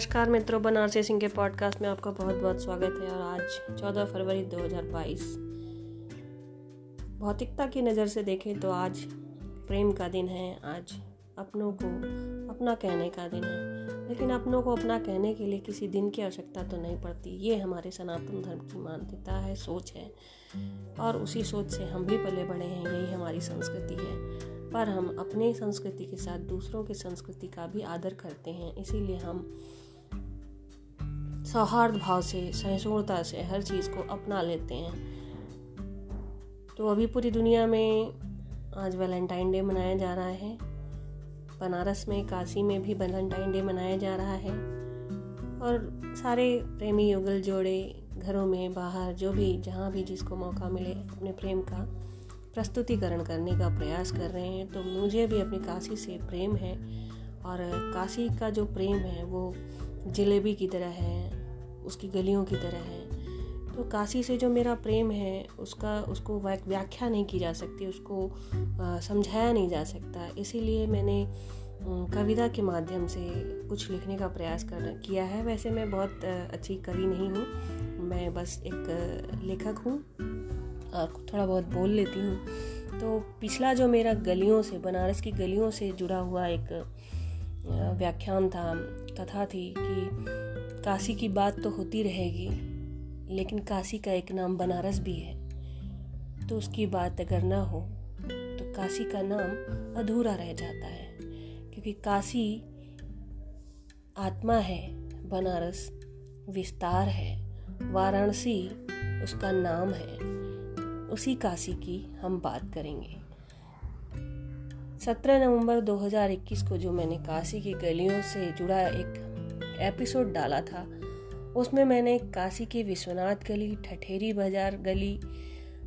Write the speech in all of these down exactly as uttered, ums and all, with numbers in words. नमस्कार मित्रों, बनारसी सिंह के पॉडकास्ट में आपका बहुत बहुत स्वागत है। और आज चौदह फरवरी दो हज़ार बाईस, भौतिकता की नज़र से देखें तो आज प्रेम का दिन है, आज अपनों को अपना कहने का दिन है। लेकिन अपनों को अपना कहने के लिए किसी दिन की आवश्यकता तो नहीं पड़ती। ये हमारे सनातन धर्म की मान्यता है, सोच है, और उसी सोच से हम भी पले बड़े हैं। यही हमारी संस्कृति है। पर हम अपनी संस्कृति के साथ दूसरों की संस्कृति का भी आदर करते हैं। इसीलिए हम सौहार्द भाव से, सहिष्णुता से हर चीज़ को अपना लेते हैं। तो अभी पूरी दुनिया में आज वैलेंटाइन डे मनाया जा रहा है। बनारस में, काशी में भी वैलेंटाइन डे मनाया जा रहा है। और सारे प्रेमी युगल जोड़े घरों में, बाहर, जो भी जहाँ भी जिसको मौका मिले, अपने प्रेम का प्रस्तुतिकरण करने का प्रयास कर रहे हैं। तो मुझे भी अपनी काशी से प्रेम है, और काशी का जो प्रेम है वो जलेबी की तरह है, उसकी गलियों की तरह है। तो काशी से जो मेरा प्रेम है उसका उसको व्याख्या नहीं की जा सकती, उसको समझाया नहीं जा सकता। इसीलिए मैंने कविता के माध्यम से कुछ लिखने का प्रयास कर किया है। वैसे मैं बहुत अच्छी कवि नहीं हूँ, मैं बस एक लेखक हूँ और थोड़ा बहुत बोल लेती हूँ। तो पिछला जो मेरा गलियों से, बनारस की गलियों से जुड़ा हुआ एक व्याख्यान था, कथा थी कि काशी की बात तो होती रहेगी, लेकिन काशी का एक नाम बनारस भी है। तो उसकी बात अगर ना हो तो काशी का नाम अधूरा रह जाता है, क्योंकि काशी आत्मा है, बनारस विस्तार है, वाराणसी उसका नाम है। उसी काशी की हम बात करेंगे। सत्रह नवंबर दो हज़ार इक्कीस को जो मैंने काशी की गलियों से जुड़ा एक एपिसोड डाला था, उसमें मैंने काशी की विश्वनाथ गली, ठठेरी बाजार गली,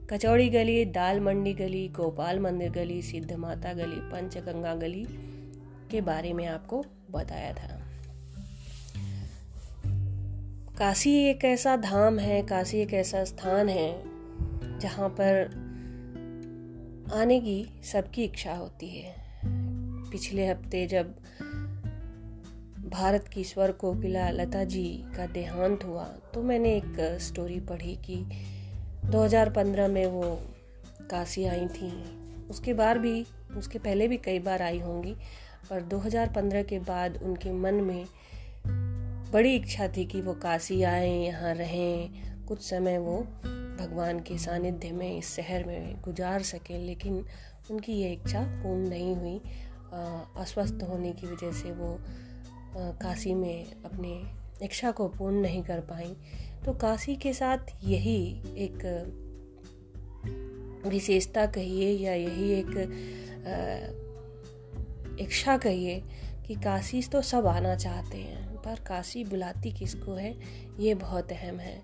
कचौड़ी गली, दाल मंडी गली, गोपाल मंदिर गली, सिद्ध माता गली, पंचगंगा गली के बारे में आपको बताया था। काशी एक ऐसा धाम है, काशी एक ऐसा स्थान है जहाँ पर आने की सबकी इच्छा होती है। पिछले हफ्ते जब भारत की स्वर कोकिला लता जी का देहांत हुआ तो मैंने एक स्टोरी पढ़ी कि दो हज़ार पंद्रह में वो काशी आई थी। उसके बार भी उसके पहले भी कई बार आई होंगी, पर दो हज़ार पंद्रह के बाद उनके मन में बड़ी इच्छा थी कि वो काशी आएं, यहाँ रहें, कुछ समय वो भगवान के सानिध्य में इस शहर में गुजार सकें। लेकिन उनकी ये इच्छा पूर्ण नहीं हुई। अस्वस्थ होने की वजह से वो काशी में अपने इच्छा को पूर्ण नहीं कर पाई। तो काशी के साथ यही एक विशेषता कहिए या यही एक इच्छा कहिए कि काशी तो सब आना चाहते हैं, पर काशी बुलाती किसको है, ये बहुत अहम है।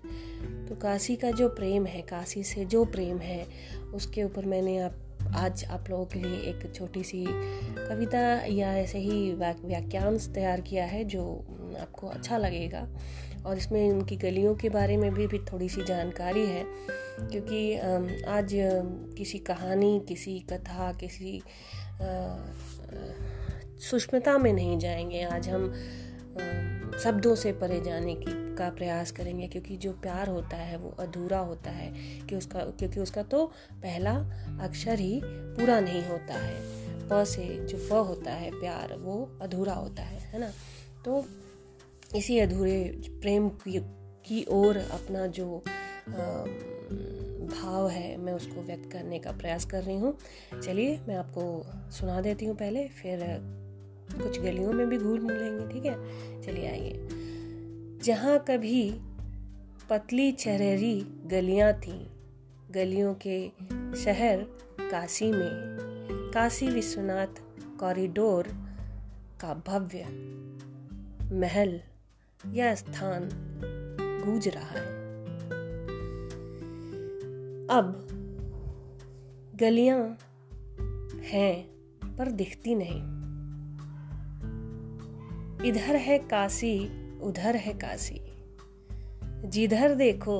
तो काशी का जो प्रेम है, काशी से जो प्रेम है, उसके ऊपर मैंने आप आज आप लोगों के लिए एक छोटी सी कविता या ऐसे ही वाक्यांश तैयार किया है जो आपको अच्छा लगेगा। और इसमें उनकी गलियों के बारे में भी, भी थोड़ी सी जानकारी है, क्योंकि आज किसी कहानी, किसी कथा, किसी सूक्ष्मता में नहीं जाएंगे। आज हम शब्दों से परे जाने की का प्रयास करेंगे, क्योंकि जो प्यार होता है वो अधूरा होता है कि उसका क्योंकि उसका तो पहला अक्षर ही पूरा नहीं होता है। प से जो प होता है प्यार, वो अधूरा होता है, है ना। तो इसी अधूरे प्रेम की, की ओर अपना जो आ, भाव है मैं उसको व्यक्त करने का प्रयास कर रही हूँ। चलिए मैं आपको सुना देती हूँ पहले, फिर कुछ गलियों में भी घूम लेंगे, ठीक है। चलिए आइए। जहाँ कभी पतली चरहरी गलियाँ थीं, गलियों के शहर काशी में काशी विश्वनाथ कॉरिडोर का भव्य महल या स्थान गूंज रहा है। अब गलियाँ हैं पर दिखती नहीं। इधर है काशी, उधर है काशी, जिधर देखो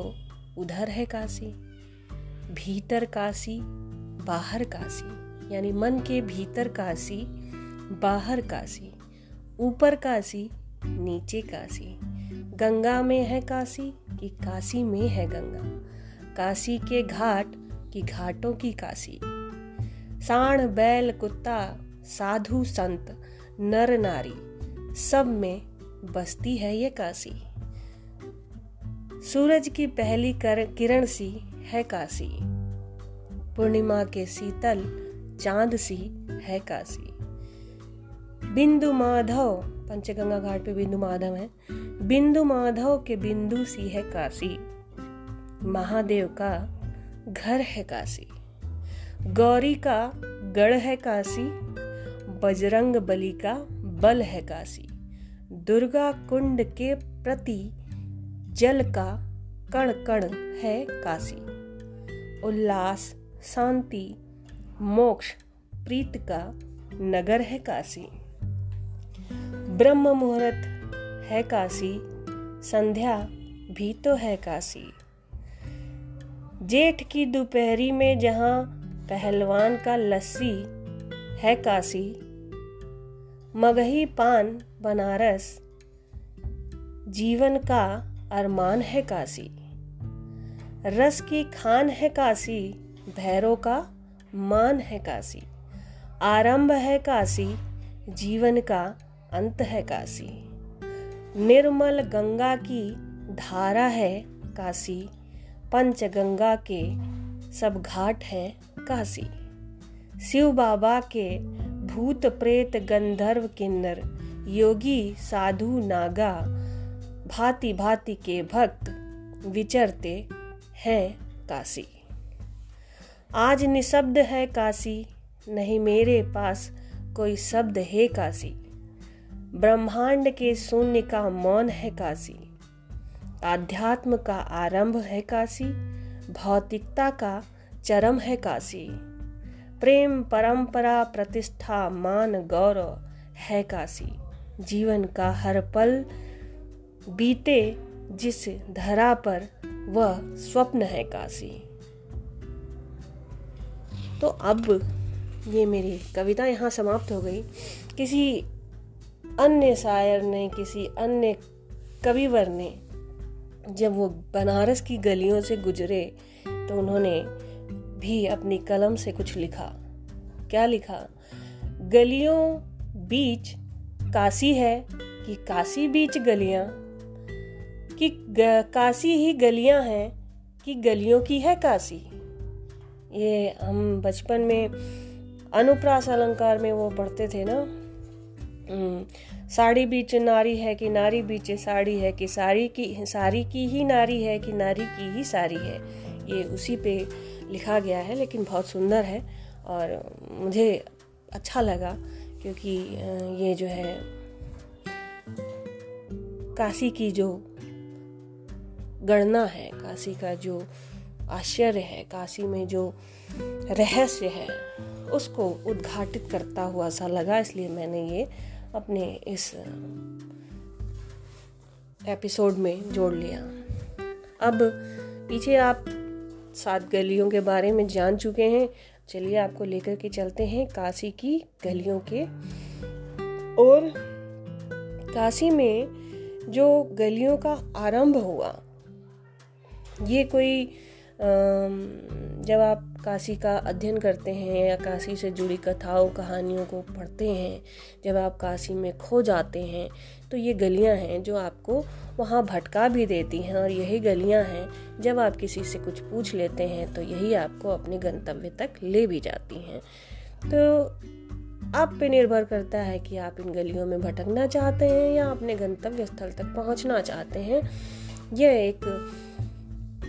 उधर है काशी, भीतर काशी, बाहर काशी, यानी मन के भीतर काशी, बाहर काशी, ऊपर काशी, नीचे काशी, गंगा में है काशी कि काशी में है गंगा, काशी के घाट कि घाटों की काशी। सांड बैल कुत्ता साधु संत नर नारी सब में बसती है ये काशी। सूरज की पहली किरण सी है काशी, पूर्णिमा के शीतल चांद सी है काशी। बिंदु माधव, पंचगंगा घाट पे बिंदु माधव है, बिंदु माधव के बिंदु सी है काशी। महादेव का घर है काशी, गौरी का गढ़ है काशी, बजरंग बली का बल है काशी। दुर्गा कुंड के प्रति जल का कण कण है काशी। उल्लास शांति मोक्ष प्रीत का नगर है काशी। ब्रह्म मुहूर्त है काशी, संध्या भी तो है काशी। जेठ की दोपहरी में जहां पहलवान का लस्सी है काशी। मगही पान बनारस जीवन का अरमान है काशी। रस की खान है काशी, भैरों का मान है काशी। आरंभ है काशी, जीवन का अंत है काशी। निर्मल गंगा की धारा है काशी, पंचगंगा के सब घाट है काशी। शिव बाबा के भूत प्रेत गंधर्व किन्नर योगी साधु नागा भांति भांति के भक्त विचरते हैं काशी। आज निशब्द है काशी, नहीं मेरे पास कोई शब्द है काशी। ब्रह्मांड के शून्य का मौन है काशी। आध्यात्म का आरंभ है काशी, भौतिकता का चरम है काशी। प्रेम परंपरा प्रतिष्ठा मान गौरव है काशी। जीवन का हर पल बीते जिस धरा पर वह स्वप्न है काशी। तो अब ये मेरी कविता यहाँ समाप्त हो गई। किसी अन्य शायर ने, किसी अन्य कविवर ने जब वो बनारस की गलियों से गुजरे तो उन्होंने भी अपनी कलम से कुछ लिखा। क्या लिखा? गलियों बीच काशी है कि काशी बीच गलियां, कि काशी ही गलियां हैं कि गलियों की है काशी। ये हम बचपन में अनुप्रास अलंकार में वो पढ़ते थे ना, साड़ी बीच नारी है कि नारी बीच साड़ी है, कि साड़ी की साड़ी की ही नारी है कि नारी की ही साड़ी है। ये उसी पे लिखा गया है, लेकिन बहुत सुंदर है और मुझे अच्छा लगा क्योंकि ये जो है काशी की जो गणना है, काशी का जो आश्चर्य है, काशी में जो रहस्य है, उसको उद्घाटित करता हुआ सा लगा। इसलिए मैंने ये अपने इस एपिसोड में जोड़ लिया। अब पीछे आप सात गलियों के बारे में जान चुके हैं, चलिए आपको लेकर के चलते हैं काशी की गलियों के। और काशी में जो गलियों का आरंभ हुआ, ये कोई जब आप काशी का अध्ययन करते हैं या काशी से जुड़ी कथाओं कहानियों को पढ़ते हैं, जब आप काशी में खो जाते हैं तो ये गलियां हैं जो आपको वहाँ भटका भी देती हैं, और यही गलियां हैं जब आप किसी से कुछ पूछ लेते हैं तो यही आपको अपने गंतव्य तक ले भी जाती हैं। तो आप पे निर्भर करता है कि आप इन गलियों में भटकना चाहते हैं या अपने गंतव्य स्थल तक पहुँचना चाहते हैं। यह एक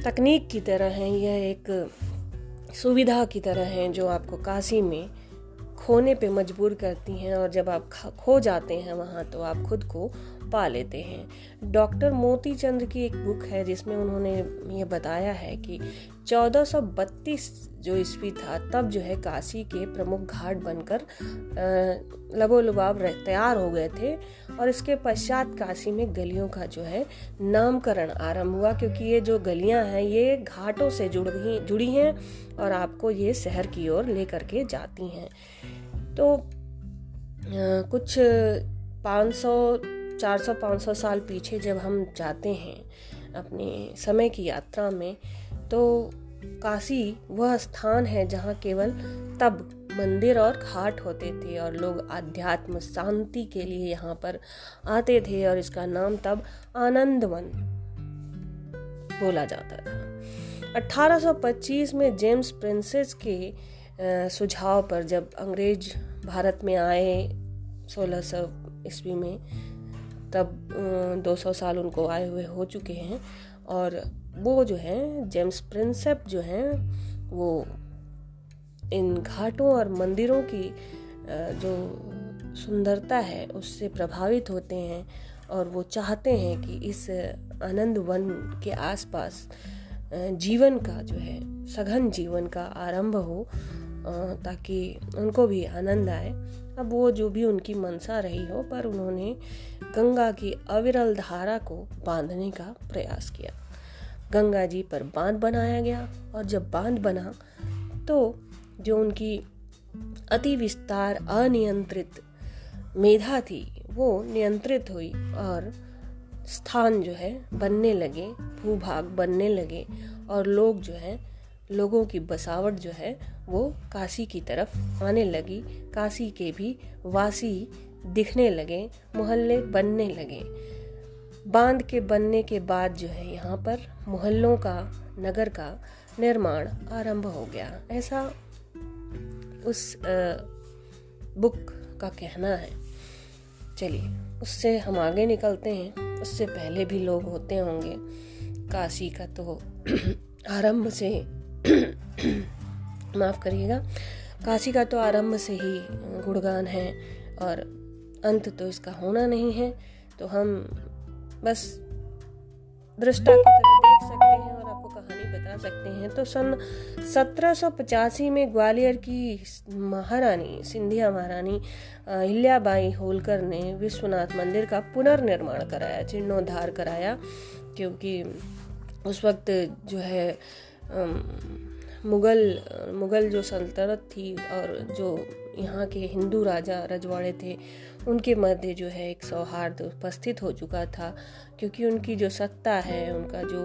तकनीक की तरह है, यह एक सुविधा की तरह है जो आपको काशी में खोने पे मजबूर करती हैं, और जब आप खो जाते हैं वहाँ तो आप खुद को पा लेते हैं। डॉक्टर मोती चंद्र की एक बुक है जिसमें उन्होंने ये बताया है कि चौदह सौ बत्तीस जो ईस्वी था तब जो है काशी के प्रमुख घाट बनकर लबोलुबाब तैयार हो गए थे, और इसके पश्चात काशी में गलियों का जो है नामकरण आरंभ हुआ, क्योंकि ये जो गलियां हैं ये घाटों से जुड़ी जुड़ी हैं और आपको ये शहर की ओर लेकर के जाती हैं। तो आ, कुछ पाँच सौ चार सौ पाँच सौ साल पीछे जब हम जाते हैं अपने समय की यात्रा में, तो काशी वह स्थान है जहाँ केवल तब मंदिर और घाट होते थे और लोग आध्यात्म शांति के लिए यहाँ पर आते थे और इसका नाम तब आनंदवन बोला जाता था। अठारह सौ पच्चीस में जेम्स प्रिंसेप के सुझाव पर जब अंग्रेज भारत में आए सोलह सौ ईस्वी में, तब दो सौ साल उनको आए हुए हो चुके हैं, और वो जो हैं जेम्स प्रिंसेप जो हैं वो इन घाटों और मंदिरों की जो सुंदरता है उससे प्रभावित होते हैं और वो चाहते हैं कि इस आनंदवन के आसपास जीवन का जो है सघन जीवन का आरंभ हो ताकि उनको भी आनंद आए। अब वो जो भी उनकी मनसा रही हो, पर उन्होंने गंगा की अविरल धारा को बांधने का प्रयास किया। गंगा जी पर बांध बनाया गया और जब बांध बना तो जो उनकी अति विस्तार अनियंत्रित मेधा थी वो नियंत्रित हुई और स्थान जो है बनने लगे, भूभाग बनने लगे और लोग जो है लोगों की बसावट जो है वो काशी की तरफ आने लगी। काशी के भी वासी दिखने लगे, मोहल्ले बनने लगे। बांध के बनने के बाद जो है यहाँ पर मोहल्लों का, नगर का निर्माण आरंभ हो गया, ऐसा उस बुक का कहना है। चलिए उससे हम आगे निकलते हैं। उससे पहले भी लोग होते होंगे, काशी का तो आरंभ से माफ़ करिएगा, काशी का तो आरंभ से ही गुणगान है और अंत तो इसका होना नहीं है, तो हम बस दृष्टा की तरह देख सकते हैं और आपको कहानी बता सकते हैं। तो सन सत्रह सौ पचासी में ग्वालियर की महारानी सिंधिया महारानी अहिल्याबाई होलकर ने विश्वनाथ मंदिर का पुनर्निर्माण कराया, जीर्णोद्धार कराया, क्योंकि उस वक्त जो है मुगल मुगल जो सल्तनत थी और जो यहाँ के हिंदू राजा रजवाड़े थे उनके मध्य जो है एक सौहार्द उपस्थित हो चुका था, क्योंकि उनकी जो सत्ता है, उनका जो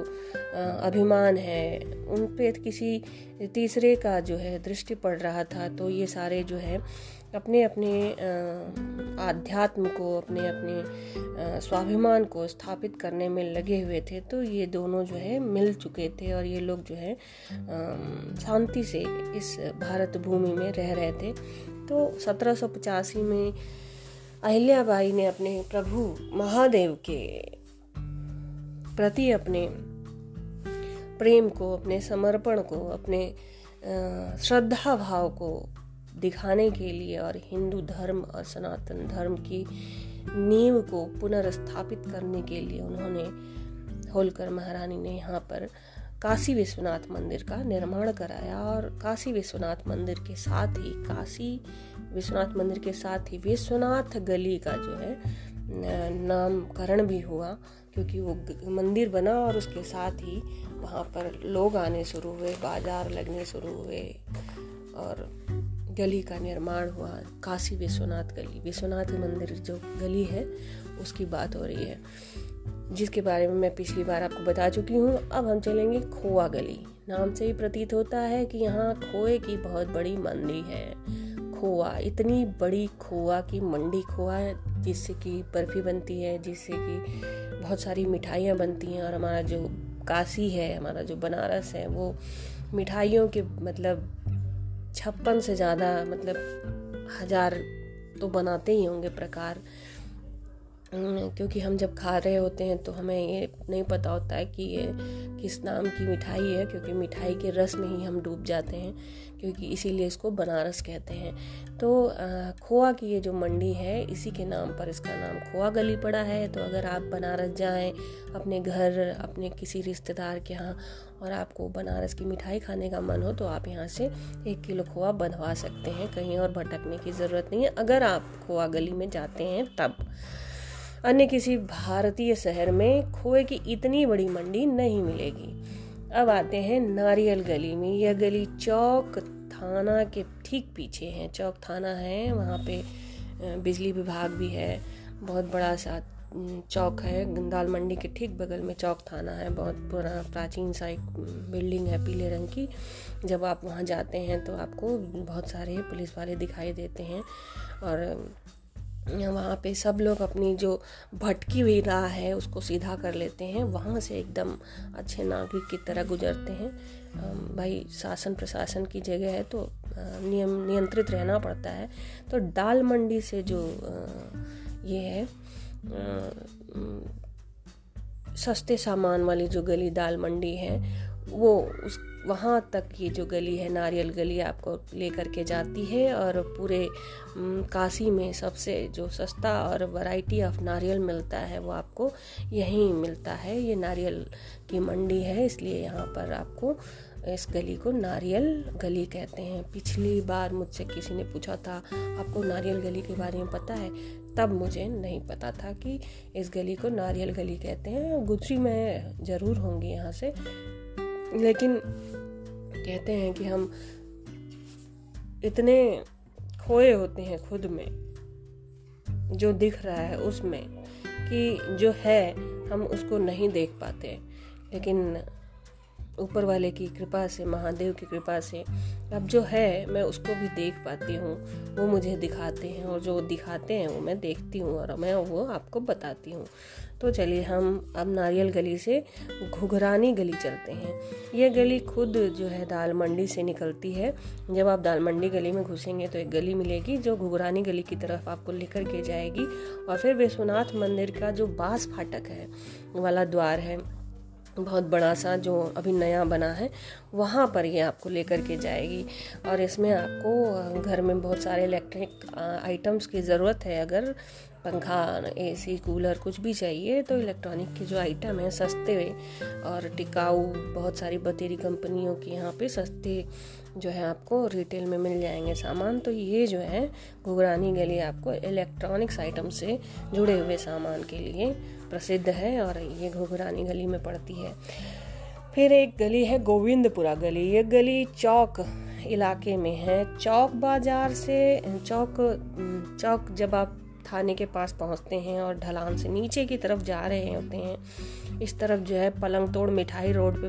अभिमान है, उन पे किसी तीसरे का जो है दृष्टि पड़ रहा था। तो ये सारे जो है अपने अपने आध्यात्म को, अपने अपने स्वाभिमान को स्थापित करने में लगे हुए थे। तो ये दोनों जो है मिल चुके थे और ये लोग जो है शांति से इस भारत भूमि में रह रहे थे। तो सत्रह सौ पचासी में अहिल्याबाई ने अपने प्रभु महादेव के प्रति अपने प्रेम को, अपने समर्पण को, अपने श्रद्धा भाव को दिखाने के लिए और हिंदू धर्म और सनातन धर्म की नींव को पुनर्स्थापित करने के लिए उन्होंने, होलकर महारानी ने यहाँ पर काशी विश्वनाथ मंदिर का निर्माण कराया। और काशी विश्वनाथ मंदिर के साथ ही काशी विश्वनाथ मंदिर के साथ ही विश्वनाथ गली का जो है नामकरण भी हुआ, क्योंकि वो मंदिर बना और उसके साथ ही वहाँ पर लोग आने शुरू हुए, बाजार लगने शुरू हुए और गली का निर्माण हुआ, काशी विश्वनाथ गली। विश्वनाथ मंदिर जो गली है उसकी बात हो रही है, जिसके बारे में मैं पिछली बार आपको बता चुकी हूँ। अब हम चलेंगे खोया गली। नाम से ही प्रतीत होता है कि यहाँ खोए की बहुत बड़ी मंडी है। खोया, इतनी बड़ी खोया की मंडी, खोया जिससे कि बर्फ़ी बनती है, जिससे कि बहुत सारी मिठाइयाँ बनती हैं। और हमारा जो काशी है, हमारा जो बनारस है, वो मिठाइयों के मतलब छप्पन से ज़्यादा, मतलब हज़ार तो बनाते ही होंगे प्रकार, क्योंकि हम जब खा रहे होते हैं तो हमें ये नहीं पता होता है कि ये किस नाम की मिठाई है, क्योंकि मिठाई के रस में ही हम डूब जाते हैं, क्योंकि इसीलिए इसको बनारस कहते हैं। तो खोया की ये जो मंडी है, इसी के नाम पर इसका नाम खोया गली पड़ा है। तो अगर आप बनारस जाएं अपने घर, अपने किसी रिश्तेदार के यहाँ, और आपको बनारस की मिठाई खाने का मन हो तो आप यहाँ से एक किलो खोया बंधवा सकते हैं, कहीं और भटकने की ज़रूरत नहीं है, अगर आप खोया गली में जाते हैं तब। अन्य किसी भारतीय शहर में खोए की इतनी बड़ी मंडी नहीं मिलेगी। अब आते हैं नारियल गली में। यह गली चौक थाना के ठीक पीछे है। चौक थाना है, वहाँ पे बिजली विभाग भी है, बहुत बड़ा सा चौक है, दाल मंडी के ठीक बगल में चौक थाना है, बहुत पुराना प्राचीन सा एक बिल्डिंग है पीले रंग की। जब आप वहाँ जाते हैं तो आपको बहुत सारे पुलिस वाले दिखाई देते हैं और वहाँ पे सब लोग अपनी जो भटकी हुई राह है उसको सीधा कर लेते हैं, वहाँ से एकदम अच्छे नागरिक की तरह गुजरते हैं। भाई शासन प्रशासन की जगह है तो नियम नियंत्रित रहना पड़ता है। तो दाल मंडी से जो ये है सस्ते सामान वाली जो गली दाल मंडी है वो उस वहाँ तक ये जो गली है नारियल गली आपको लेकर के जाती है और पूरे काशी में सबसे जो सस्ता और वैरायटी ऑफ नारियल मिलता है वो आपको यहीं मिलता है। ये नारियल की मंडी है इसलिए यहाँ पर आपको इस गली को नारियल गली कहते हैं। पिछली बार मुझसे किसी ने पूछा था आपको नारियल गली के बारे में पता है, तब मुझे नहीं पता था कि इस गली को नारियल गली कहते हैं। गुजरी में ज़रूर होंगी यहाँ से, लेकिन कहते हैं कि हम इतने खोए होते हैं खुद में जो दिख रहा है उसमें कि जो है हम उसको नहीं देख पाते, लेकिन ऊपर वाले की कृपा से महादेव की कृपा से अब जो है मैं उसको भी देख पाती हूँ। वो मुझे दिखाते हैं और जो दिखाते हैं वो मैं देखती हूँ और मैं वो आपको बताती हूँ। तो चलिए हम अब नारियल गली से घुघरानी गली चलते हैं। यह गली खुद जो है दाल मंडी से निकलती है। जब आप दाल मंडी गली में घुसेंगे तो एक गली मिलेगी जो घुघरानी गली की तरफ आपको लेकर के जाएगी और फिर विश्वनाथ मंदिर का जो बास फाटक है वाला द्वार है बहुत बड़ा सा जो अभी नया बना है वहाँ पर ये आपको लेकर के जाएगी। और इसमें आपको घर में बहुत सारे इलेक्ट्रिक आइटम्स की ज़रूरत है, अगर पंखा एसी कूलर कुछ भी चाहिए तो इलेक्ट्रॉनिक के जो आइटम है सस्ते और टिकाऊ बहुत सारी बतेरी कंपनियों के यहाँ पे सस्ते जो है आपको रिटेल में मिल जाएंगे सामान। तो ये जो है घुघरानी गली आपको इलेक्ट्रॉनिक्स आइटम से जुड़े हुए सामान के लिए प्रसिद्ध है और ये घुघरानी गली में पड़ती है। फिर एक गली है गोविंदपुरा गली। ये गली चौक इलाके में है। चौक बाजार से चौक चौक जब आप थाने के पास पहुंचते हैं और ढलान से नीचे की तरफ जा रहे होते हैं, इस तरफ जो है पलंग तोड़ मिठाई रोड पे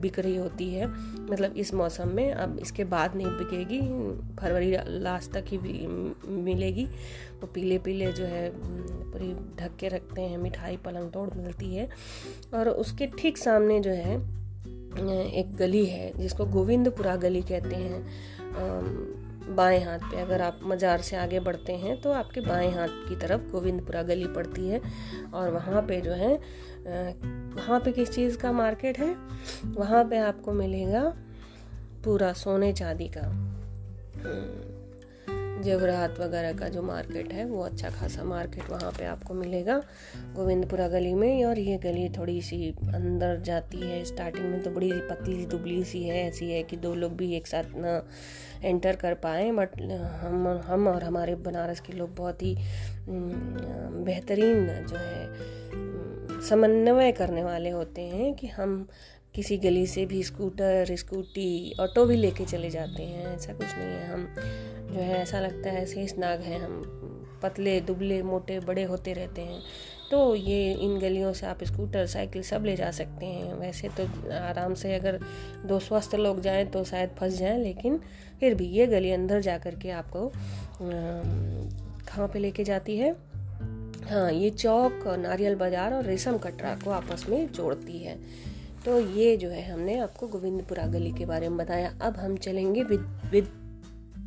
बिक रही होती है, मतलब इस मौसम में, अब इसके बाद नहीं बिकेगी, फरवरी लास्ट तक ही मिलेगी। तो पीले पीले जो है पूरी ढक के रखते हैं मिठाई पलंग तोड़ मिलती है। और उसके ठीक सामने जो है एक गली है जिसको गोविंदपुरा गली कहते हैं। बाएं हाथ पे अगर आप मज़ार से आगे बढ़ते हैं तो आपके बाएं हाथ की तरफ गोविंदपुरा गली पड़ती है और वहाँ पे जो है वहाँ पे किस चीज़ का मार्केट है, वहाँ पे आपको मिलेगा पूरा सोने चांदी का जेवरात वगैरह का जो मार्केट है, वो अच्छा खासा मार्केट वहाँ पे आपको मिलेगा गोविंदपुरा गली में। और ये गली थोड़ी सी अंदर जाती है, स्टार्टिंग में तो बड़ी पतली दुबली सी है, ऐसी है कि दो लोग भी एक साथ ना एंटर कर पाए, बट हम हम और हमारे बनारस के लोग बहुत ही बेहतरीन जो है समन्वय करने वाले होते हैं कि हम किसी गली से भी स्कूटर स्कूटी ऑटो भी लेके चले जाते हैं, ऐसा कुछ नहीं है। हम जो है ऐसा लगता है शेषनाग हैं हम, पतले दुबले मोटे बड़े होते रहते हैं। तो ये इन गलियों से आप स्कूटर साइकिल सब ले जा सकते हैं। वैसे तो आराम से अगर दो स्वस्थ लोग जाएं तो शायद फंस जाएं, लेकिन फिर भी ये गली अंदर जा कर के आपको कहाँ पे लेके जाती है, हाँ ये चौक नारियल बाजार और रेशम कटरा को आपस में जोड़ती है। तो ये जो है हमने आपको गोविंदपुरा गली के बारे में बताया। अब हम चलेंगे विद, विद,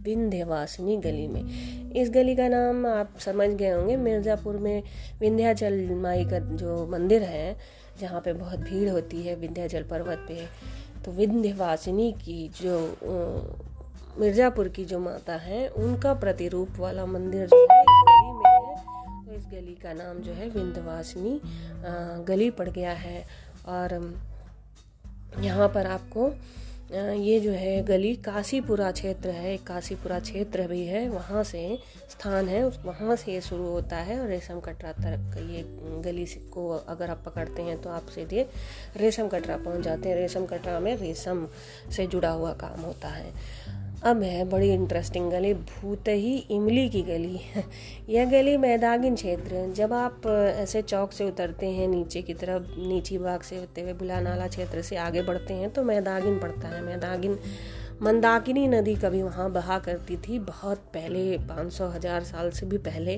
विन्ध्यवासिनी गली में। इस गली का नाम आप समझ गए होंगे, मिर्ज़ापुर में विंध्याचल माई का जो मंदिर है जहाँ पे बहुत भीड़ होती है विंध्याचल पर्वत पे, तो विन्ध्यवासिनी की जो मिर्ज़ापुर की जो माता है उनका प्रतिरूप वाला मंदिर जो है इस गली में है। तो इस गली का नाम जो है विन्ध्यवासिनी गली पड़ गया है। और यहाँ पर आपको ये जो है गली काशीपुरा क्षेत्र है, काशीपुरा क्षेत्र भी है, वहाँ से स्थान है, उस वहाँ से ये शुरू होता है और रेशम कटरा तक ये गली को अगर आप पकड़ते हैं तो आप सीधे रेशम कटरा पहुँच जाते हैं। रेशम कटरा में रेशम से जुड़ा हुआ काम होता है। अब है बड़ी इंटरेस्टिंग गली, भूत ही इमली की गली। यह गली मैदागिन क्षेत्र, जब आप ऐसे चौक से उतरते हैं नीचे की तरफ, नीची बाग से होते हुए बुला नाला क्षेत्र से आगे बढ़ते हैं तो मैदागिन पड़ता है। मैदागिन मंदाकिनी नदी कभी वहाँ बहा करती थी, बहुत पहले, पाँच सौ हजार साल से भी पहले।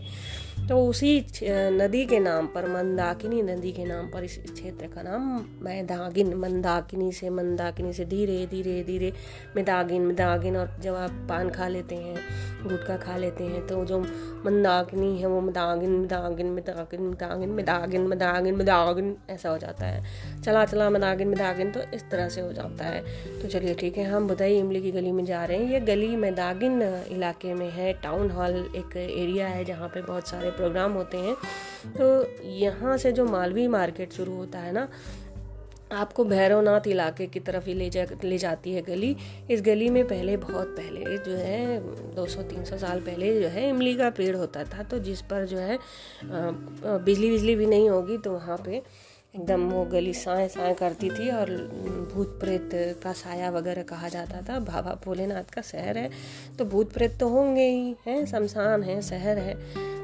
तो उसी नदी के नाम पर, मंदाकिनी नदी के नाम पर, इस क्षेत्र का नाम मैदागिन, मंदाकिनी से, मंदाकिनी से धीरे धीरे धीरे मैदागिन मैदागिन और जब आप पान खा लेते हैं, गुटखा खा लेते हैं, तो जो मंदाकिनी है वो मैदागिन मैदागिन मैदागिन मैदागिन मैदागिन मैदागिन मैदागिन ऐसा हो जाता है, चला चला मैदागिन मैदागिन, तो इस तरह से हो जाता है। तो चलिए ठीक है, हम बताइए इमली की गली में जा रहे हैं। ये गली मैदागिन इलाके में है, टाउन हॉल एक एरिया है जहाँ पे बहुत सारे प्रोग्राम होते हैं। तो यहाँ से जो मालवी मार्केट शुरू होता है ना, आपको भैरव नाथ इलाके की तरफ ही ले जा ले जाती है गली। इस गली में पहले, बहुत पहले जो है दो सौ तीन सौ साल पहले जो है इमली का पेड़ होता था, तो जिस पर जो है बिजली बिजली भी नहीं होगी तो वहाँ पे एकदम वो गली साए साए करती थी और भूत प्रेत का साया वगैरह कहा जाता था। बाबा भोलेनाथ का शहर है तो भूत प्रेत तो होंगे ही हैं, शमशान है, शहर है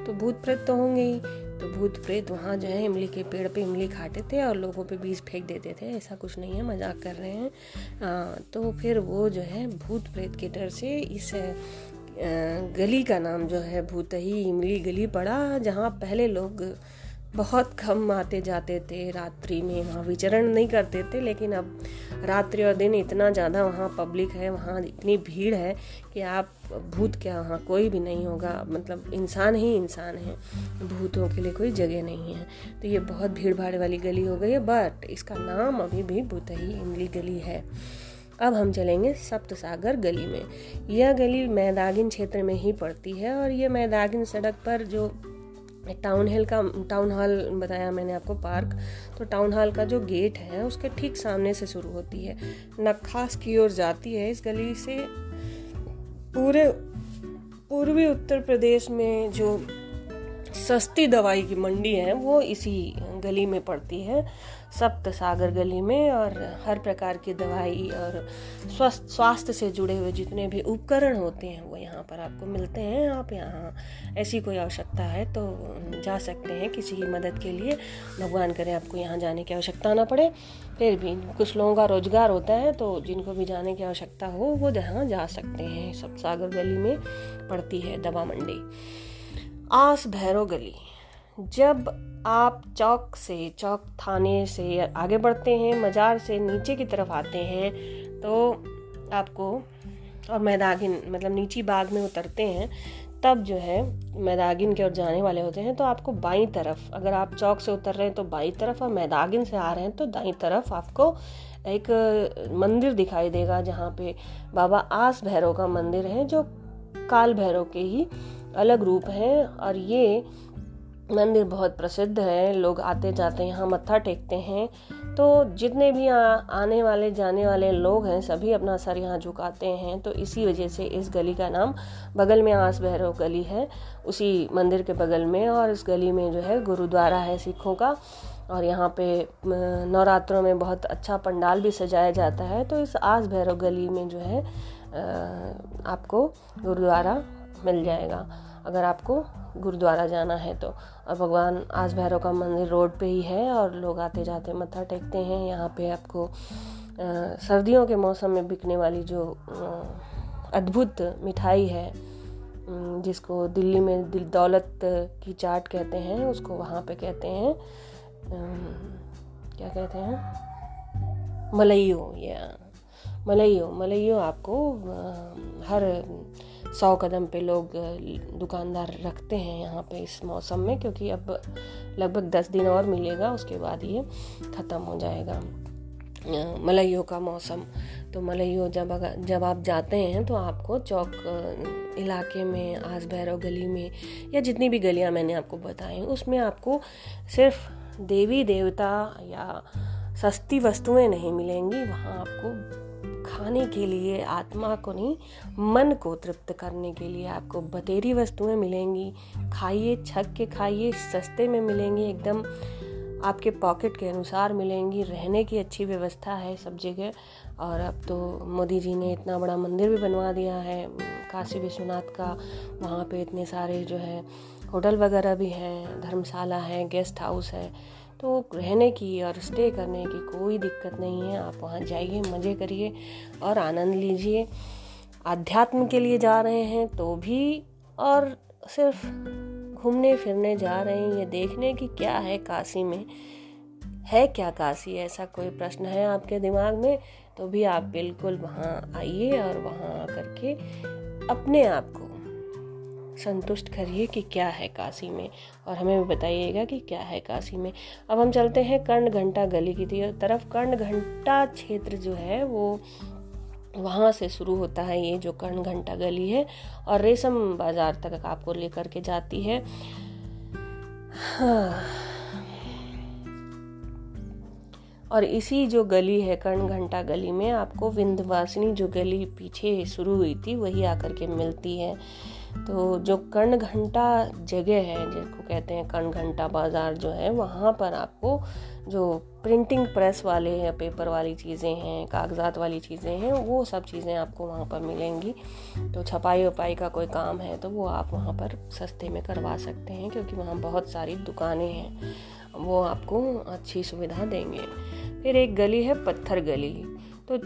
तो भूत प्रेत तो होंगे ही। तो भूत प्रेत वहाँ जो है इमली के पेड़ पे इमली खाते थे और लोगों पे बीज फेंक देते थे। ऐसा कुछ नहीं है, मजाक कर रहे हैं। आ, तो फिर वो जो है भूत प्रेत के डर से इस गली का नाम जो है भूत ही इमली गली पड़ा, जहाँ पहले लोग बहुत कम आते जाते थे, रात्रि में वहाँ विचरण नहीं करते थे, लेकिन अब रात्रि और दिन इतना ज़्यादा वहाँ पब्लिक है, वहाँ इतनी भीड़ है कि आप भूत क्या वहाँ कोई भी नहीं होगा, मतलब इंसान ही इंसान है, भूतों के लिए कोई जगह नहीं है। तो ये बहुत भीड़ भाड़ वाली गली हो गई है, बट इसका नाम अभी भी भूत ही इमली गली है। अब हम चलेंगे सप्तसागर गली में। यह गली मैदागिन क्षेत्र में ही पड़ती है और ये मैदागिन सड़क पर जो टाउन हॉल का टाउन हॉल बताया मैंने आपको, पार्क, तो टाउन हॉल का जो गेट है उसके ठीक सामने से शुरू होती है, नक्खास की ओर जाती है। इस गली से पूरे पूर्वी उत्तर प्रदेश में जो सस्ती दवाई की मंडी है वो इसी गली में पड़ती है, सप्तसागर गली में। और हर प्रकार की दवाई और स्वस्थ स्वास्थ्य से जुड़े हुए जितने भी उपकरण होते हैं वो यहाँ पर आपको मिलते हैं। आप यहाँ ऐसी कोई आवश्यकता है तो जा सकते हैं किसी की मदद के लिए, भगवान करे आपको यहाँ जाने की आवश्यकता ना पड़े। फिर भी कुछ लोगों का रोजगार होता है तो जिनको भी जाने की आवश्यकता हो वो यहाँ जा सकते हैं। सप्तसागर गली में पड़ती है दवा मंडी। आंस भैरव गली, जब आप चौक से, चौक थाने से आगे बढ़ते हैं, मजार से नीचे की तरफ आते हैं तो आपको, और मैदागिन मतलब नीची बाग में उतरते हैं, तब जो है मैदागिन की ओर जाने वाले होते हैं तो आपको बाईं तरफ, अगर आप चौक से उतर रहे हैं तो बाईं तरफ और मैदागिन से आ रहे हैं तो दाईं तरफ आपको एक मंदिर दिखाई देगा, जहाँ पे बाबा आंस भैरव का मंदिर है जो काल भैरव के ही अलग रूप हैं। और ये मंदिर बहुत प्रसिद्ध है, लोग आते जाते यहाँ मत्था टेकते हैं। तो जितने भी आ, आने वाले जाने वाले लोग हैं सभी अपना सर यहाँ झुकाते हैं, तो इसी वजह से इस गली का नाम, बगल में आंस भैरव गली है उसी मंदिर के बगल में, और इस गली में जो है गुरुद्वारा है सिखों का और यहाँ पे नवरात्रों में बहुत अच्छा पंडाल भी सजाया जाता है। तो इस आंस भैरव गली में जो है आपको गुरुद्वारा मिल जाएगा अगर आपको गुरुद्वारा जाना है तो। और भगवान आंस भैरव का मंदिर रोड पे ही है और लोग आते जाते मत्था टेकते हैं। यहाँ पे आपको सर्दियों के मौसम में बिकने वाली जो अद्भुत मिठाई है जिसको दिल्ली में दिल दौलत की चाट कहते हैं, उसको वहाँ पे कहते हैं, क्या कहते हैं, मलइयो, या मलइयो मलइयो आपको हर सौ कदम पे लोग दुकानदार रखते हैं यहाँ पे इस मौसम में, क्योंकि अब लगभग दस दिन और मिलेगा, उसके बाद ये ख़त्म हो जाएगा मलइयों का मौसम। तो मलइयों जब अगर जब आप जाते हैं तो आपको चौक इलाके में, आंस भैरव गली में, या जितनी भी गलियाँ मैंने आपको बताई उसमें आपको सिर्फ देवी देवता या सस्ती वस्तुएं नहीं मिलेंगी, वहाँ आपको खाने के लिए, आत्मा को नहीं मन को तृप्त करने के लिए आपको बतेरी वस्तुएं मिलेंगी। खाइए, छक के खाइए, सस्ते में मिलेंगी, एकदम आपके पॉकेट के अनुसार मिलेंगी। रहने की अच्छी व्यवस्था है सब जगह, और अब तो मोदी जी ने इतना बड़ा मंदिर भी बनवा दिया है काशी विश्वनाथ का। वहाँ पे इतने सारे जो है होटल वगैरह भी हैं, धर्मशाला है, गेस्ट हाउस है, तो रहने की और स्टे करने की कोई दिक्कत नहीं है। आप वहाँ जाइए, मज़े करिए और आनंद लीजिए। आध्यात्म के लिए जा रहे हैं तो भी, और सिर्फ घूमने फिरने जा रहे हैं ये देखने कि क्या है काशी में, है क्या काशी, ऐसा कोई प्रश्न है आपके दिमाग में तो भी आप बिल्कुल वहाँ आइए और वहाँ आकर के अपने आप को संतुष्ट करिए कि क्या है काशी में, और हमें भी बताइएगा कि क्या है काशी में। अब हम चलते हैं कर्ण घंटा गली की तरफ। कर्ण घंटा क्षेत्र जो है वो वहाँ से शुरू होता है, ये जो कर्ण घंटा गली है, और रेशम बाजार तक आपको लेकर के जाती है। हाँ। और इसी जो गली है कर्ण घंटा गली में आपको विन्ध्यवासिनी जो गली पीछे शुरू हुई थी वही आकर के मिलती है। तो जो कर्ण घंटा जगह है जिसको कहते हैं कर्ण घंटा बाज़ार जो है, वहाँ पर आपको जो प्रिंटिंग प्रेस वाले हैं, पेपर वाली चीज़ें हैं, कागजात वाली चीज़ें हैं, वो सब चीज़ें आपको वहाँ पर मिलेंगी। तो छपाई वपाई का कोई काम है तो वो आप वहाँ पर सस्ते में करवा सकते हैं, क्योंकि वहाँ बहुत सारी दुकानें हैं, वो आपको अच्छी सुविधा देंगे। फिर एक गली है पत्थर गली। तो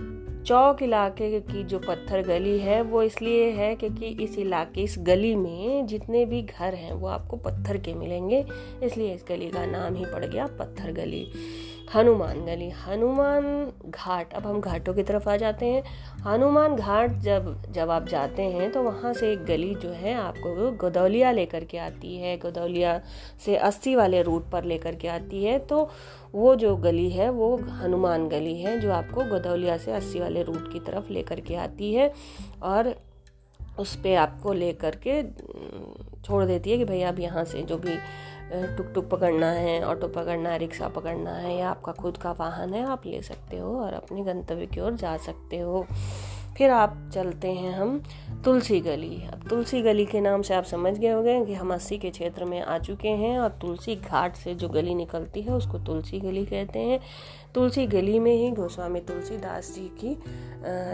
चौक इलाके की जो पत्थर गली है वो इसलिए है क्योंकि इस इलाके इस गली में जितने भी घर हैं वो आपको पत्थर के मिलेंगे, इसलिए इस गली का नाम ही पड़ गया पत्थर गली। हनुमान गली, हनुमान घाट। अब हम घाटों की तरफ आ जाते हैं। हनुमान घाट जब जब आप जाते हैं तो वहाँ से एक गली जो है आपको गोदौलिया लेकर के आती है, गोदौलिया से अस्सी वाले रूट पर लेकर के आती है। तो वो जो गली है वो हनुमान गली है, जो आपको गोदौलिया से अस्सी वाले रूट की तरफ लेकर के आती है, और उस पर आपको लेकर के छोड़ देती है कि भैया आप यहाँ से जो भी टुक टुक पकड़ना है, ऑटो पकड़ना है, रिक्शा पकड़ना है, या आपका खुद का वाहन है आप ले सकते हो और अपने गंतव्य की ओर जा सकते हो। फिर आप चलते हैं हम तुलसी गली। अब तुलसी गली के नाम से आप समझ गए होंगे कि हम अस्सी के क्षेत्र में आ चुके हैं, और तुलसी घाट से जो गली निकलती है उसको तुलसी गली कहते हैं। तुलसी गली में ही गोस्वामी तुलसीदास जी की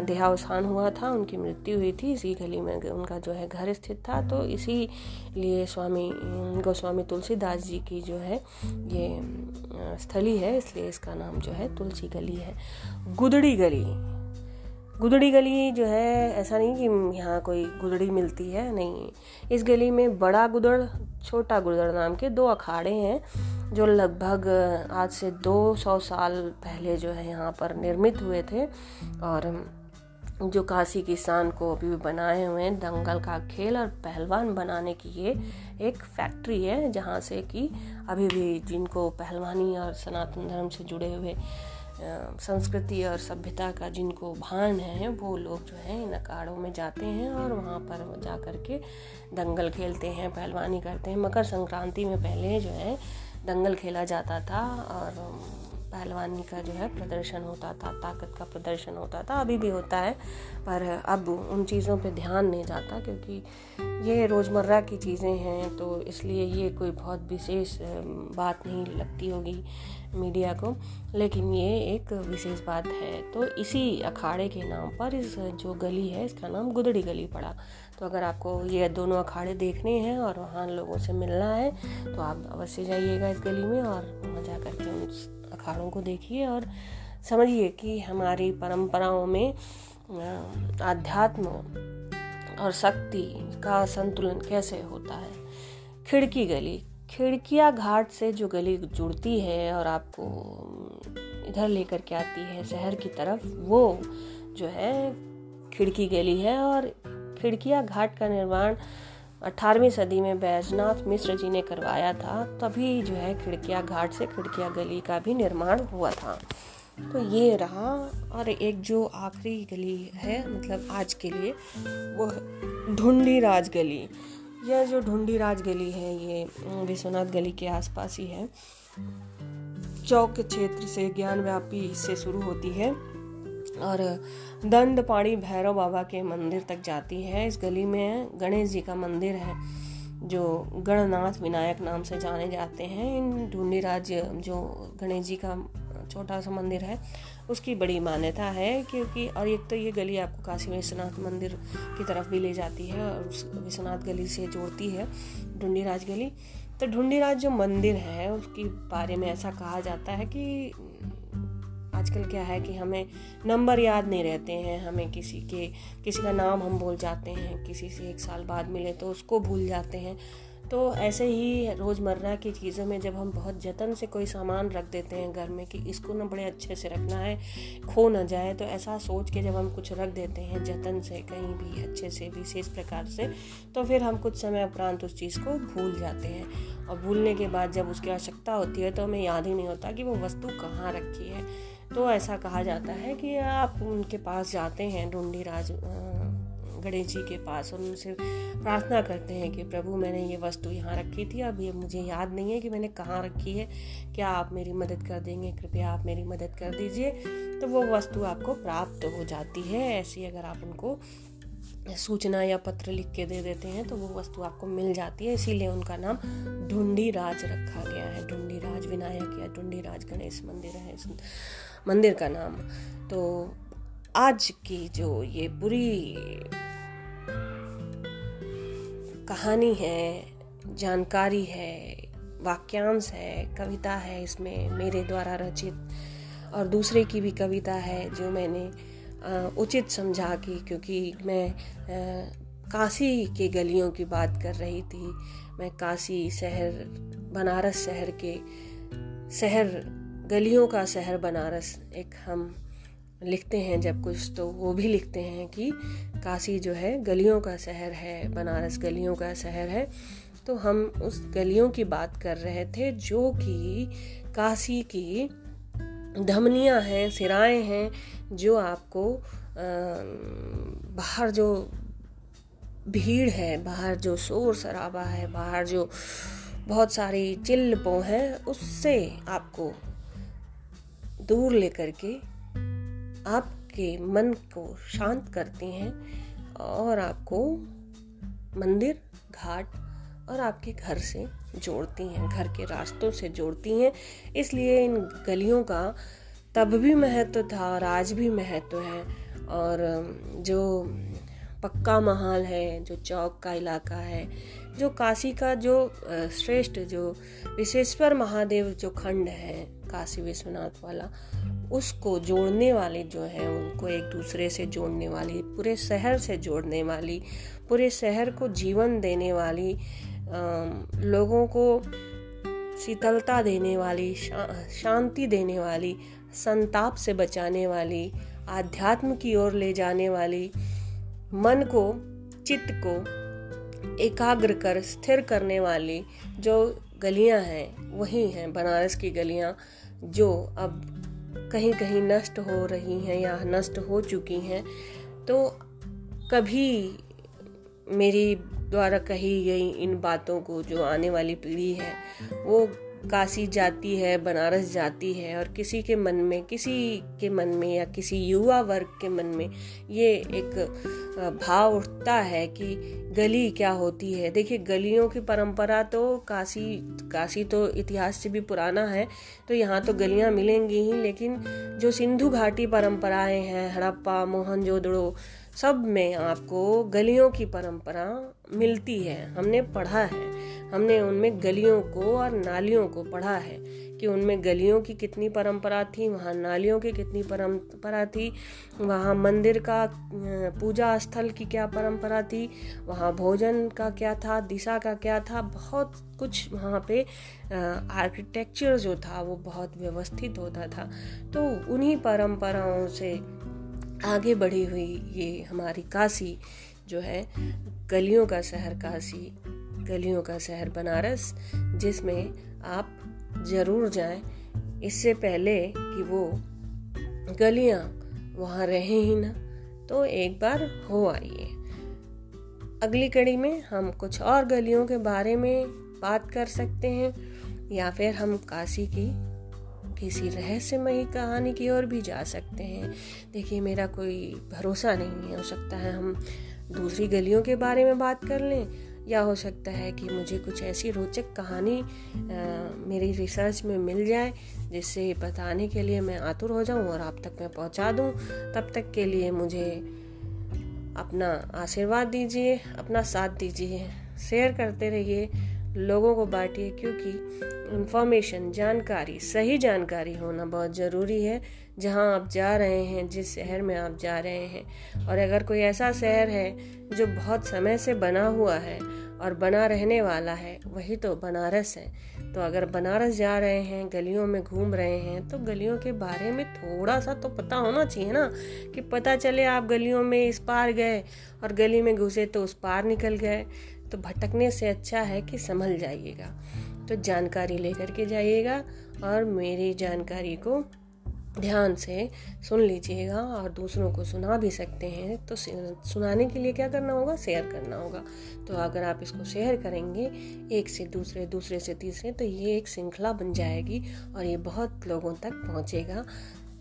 देहावसान हुआ था, उनकी मृत्यु हुई थी, इसी गली में उनका जो है घर स्थित था। तो इसी लिए स्वामी गोस्वामी तुलसीदास जी की जो है ये स्थली है, इसलिए इसका नाम जो है तुलसी गली है। गुदड़ी गली, गुदड़ी गली जो है ऐसा नहीं कि यहाँ कोई गुदड़ी मिलती है, नहीं। इस गली में बड़ा गुदड़, छोटा गुदड़ नाम के दो अखाड़े हैं जो लगभग आज से दो सौ साल पहले जो है यहाँ पर निर्मित हुए थे, और जो काशी की शान को अभी भी बनाए हुए हैं। दंगल का खेल और पहलवान बनाने की ये एक फैक्ट्री है, जहाँ से कि अभी भी जिनको पहलवानी और सनातन धर्म से जुड़े हुए संस्कृति और सभ्यता का जिनको भान है वो लोग जो है इन अखाड़ों में जाते हैं और वहाँ पर जा कर के दंगल खेलते हैं, पहलवानी करते हैं। मकर संक्रांति में पहले जो है दंगल खेला जाता था और पहलवानी का जो है प्रदर्शन होता था, ताकत का प्रदर्शन होता था, अभी भी होता है, पर अब उन चीज़ों पे ध्यान नहीं जाता क्योंकि ये रोज़मर्रा की चीज़ें हैं, तो इसलिए ये कोई बहुत विशेष बात नहीं लगती होगी मीडिया को, लेकिन ये एक विशेष बात है। तो इसी अखाड़े के नाम पर इस जो गली है इसका नाम गुदड़ी गली पड़ा। तो अगर आपको ये दोनों अखाड़े देखने हैं और वहाँ लोगों से मिलना है तो आप अवश्य जाइएगा इस गली में, और वहाँ जा करके उन अखाड़ों को देखिए और समझिए कि हमारी परंपराओं में आध्यात्म और शक्ति का संतुलन कैसे होता है। खिड़की गली, खिड़किया घाट से जो गली जुड़ती है और आपको इधर लेकर के आती है शहर की तरफ, वो जो है खिड़की गली है। और खिड़किया घाट का निर्माण अठारहवीं सदी में बैजनाथ मिश्र जी ने करवाया था, तभी जो है खिड़किया घाट से खिड़किया गली का भी निर्माण हुआ था। तो ये रहा। और एक जो आखिरी गली है मतलब आज के लिए, वो ढूंढी राज गली। यह जो ढूंढी राज गली है ये विश्वनाथ गली के आसपास ही है। चौक क्षेत्र से ज्ञानव्यापी से शुरू होती है और दंडपाणी भैरव बाबा के मंदिर तक जाती है। इस गली में गणेश जी का मंदिर है, जो गणनाथ विनायक नाम से जाने जाते हैं। इन ढूंढी राज जो गणेश जी का छोटा सा मंदिर है उसकी बड़ी मान्यता है, क्योंकि और एक तो ये गली आपको काशी विश्वनाथ मंदिर की तरफ भी ले जाती है और उस विश्वनाथ गली से जोड़ती है ढूंढी राज गली। तो ढूंढी राज जो मंदिर है उसके बारे में ऐसा कहा जाता है कि आजकल क्या है कि हमें नंबर याद नहीं रहते हैं, हमें किसी के किसी का नाम हम भूल जाते हैं, किसी से एक साल बाद मिले तो उसको भूल जाते हैं। तो ऐसे ही रोज़मर्रा की चीज़ों में जब हम बहुत जतन से कोई सामान रख देते हैं घर में कि इसको ना बड़े अच्छे से रखना है, खो ना जाए, तो ऐसा सोच के जब हम कुछ रख देते हैं जतन से कहीं भी अच्छे से विशेष प्रकार से, तो फिर हम कुछ समय उपरांत उस चीज़ को भूल जाते हैं। और भूलने के बाद जब उसकी आवश्यकता होती है तो हमें याद ही नहीं होता कि वो वस्तु कहाँ रखी है। तो ऐसा कहा जाता है कि आप उनके पास जाते हैं, ढूंढी राज गणेश जी के पास, और उनसे प्रार्थना करते हैं कि प्रभु मैंने ये वस्तु यहाँ रखी थी, अब ये मुझे याद नहीं है कि मैंने कहाँ रखी है, क्या आप मेरी मदद कर देंगे, कृपया आप मेरी मदद कर दीजिए। तो वो वस्तु आपको प्राप्त हो जाती है। ऐसी अगर आप उनको सूचना या पत्र लिख के दे देते हैं तो वो वस्तु आपको मिल जाती है, इसीलिए उनका नाम ढूंढी राज रखा गया है। ढूंढी राज विनायक या ढूंढी राज गणेश मंदिर है इस मंदिर का नाम। तो आज की जो ये पूरी कहानी है, जानकारी है, वाक्यांश है, कविता है, इसमें मेरे द्वारा रचित और दूसरे की भी कविता है जो मैंने उचित समझा कि क्योंकि मैं काशी के गलियों की बात कर रही थी, मैं काशी शहर बनारस शहर के शहर गलियों का शहर बनारस, एक हम लिखते हैं जब कुछ तो वो भी लिखते हैं कि काशी जो है गलियों का शहर है, बनारस गलियों का शहर है। तो हम उस गलियों की बात कर रहे थे जो कि काशी की धमनियाँ हैं, सिराएँ हैं, जो आपको बाहर जो भीड़ है, बाहर जो शोर शराबा है, बाहर जो बहुत सारी चिल्लपों हैं, उससे आपको दूर लेकर के आपके मन को शांत करती हैं और आपको मंदिर घाट और आपके घर से जोड़ती हैं, घर के रास्तों से जोड़ती हैं। इसलिए इन गलियों का तब भी महत्व था और आज भी महत्व है। और जो पक्का महाल है, जो चौक का इलाका है, जो काशी का जो श्रेष्ठ जो विश्वेश्वर महादेव जो खंड है काशी विश्वनाथ वाला, उसको जोड़ने वाले जो हैं, उनको एक दूसरे से जोड़ने वाली, पूरे शहर से जोड़ने वाली, पूरे शहर को जीवन देने वाली, लोगों को शीतलता देने वाली, शा, शांति देने वाली, संताप से बचाने वाली, आध्यात्म की ओर ले जाने वाली, मन को चित्त को एकाग्र कर स्थिर करने वाली जो गलियां हैं वही हैं बनारस की गलियां, जो अब कहीं कहीं नष्ट हो रही हैं या नष्ट हो चुकी हैं। तो कभी मेरी द्वारा कही गई इन बातों को जो आने वाली पीढ़ी है वो काशी जाती है, बनारस जाती है, और किसी के मन में किसी के मन में या किसी युवा वर्ग के मन में ये एक भाव उठता है कि गली क्या होती है। देखिए गलियों की परंपरा तो काशी काशी तो इतिहास से भी पुराना है, तो यहाँ तो गलियाँ मिलेंगी ही, लेकिन जो सिंधु घाटी परंपराएं हैं, हड़प्पा मोहनजोदड़ो, सब में आपको गलियों की परंपरा मिलती है। हमने पढ़ा है, हमने उनमें गलियों को और नालियों को पढ़ा है कि उनमें गलियों की कितनी परंपरा थी, वहाँ नालियों की कितनी परंपरा थी, वहाँ मंदिर का पूजा स्थल की क्या परंपरा थी, वहाँ भोजन का क्या था, दिशा का क्या था, बहुत कुछ वहाँ पे आर्किटेक्चर जो था वो बहुत व्यवस्थित होता था। तो उन्हीं परंपराओं से आगे बढ़ी हुई ये हमारी काशी जो है, गलियों का शहर काशी, गलियों का शहर बनारस, जिसमें आप ज़रूर जाएं इससे पहले कि वो गलियां वहाँ रहें ही ना, तो एक बार हो आइए। अगली कड़ी में हम कुछ और गलियों के बारे में बात कर सकते हैं, या फिर हम काशी की किसी रहस्यमयी कहानी की ओर भी जा सकते हैं। देखिए मेरा कोई भरोसा नहीं है, हो सकता है हम दूसरी गलियों के बारे में बात कर लें, या हो सकता है कि मुझे कुछ ऐसी रोचक कहानी आ, मेरी रिसर्च में मिल जाए जिससे बताने के लिए मैं आतुर हो जाऊं और आप तक मैं पहुंचा दूं। तब तक के लिए मुझे अपना आशीर्वाद दीजिए, अपना साथ दीजिए, शेयर करते रहिए, लोगों को बांटिए, क्योंकि इन्फॉर्मेशन, जानकारी, सही जानकारी होना बहुत ज़रूरी है। जहां आप जा रहे हैं, जिस शहर में आप जा रहे हैं, और अगर कोई ऐसा शहर है जो बहुत समय से बना हुआ है और बना रहने वाला है, वही तो बनारस है। तो अगर बनारस जा रहे हैं, गलियों में घूम रहे हैं, तो गलियों के बारे में थोड़ा सा तो पता होना चाहिए ना, कि पता चले आप गलियों में इस पार गए और गली में घुसे तो उस पार निकल गए। तो भटकने से अच्छा है कि संभल जाइएगा। तो जानकारी लेकर के जाइएगा और मेरी जानकारी को ध्यान से सुन लीजिएगा और दूसरों को सुना भी सकते हैं। तो सुनाने के लिए क्या करना होगा? शेयर करना होगा। तो अगर आप इसको शेयर करेंगे एक से दूसरे, दूसरे से तीसरे, तो ये एक श्रृंखला बन जाएगी और ये बहुत लोगों तक पहुंचेगा।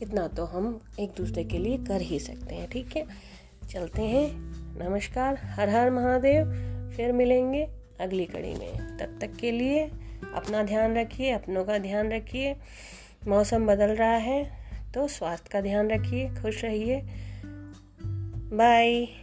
इतना तो हम एक दूसरे के लिए कर ही सकते हैं। ठीक है, चलते हैं। नमस्कार, हर हर महादेव। फिर मिलेंगे अगली कड़ी में। तब तक के लिए अपना ध्यान रखिए, अपनों का ध्यान रखिए। मौसम बदल रहा है तो स्वास्थ्य का ध्यान रखिए। खुश रहिए। बाय।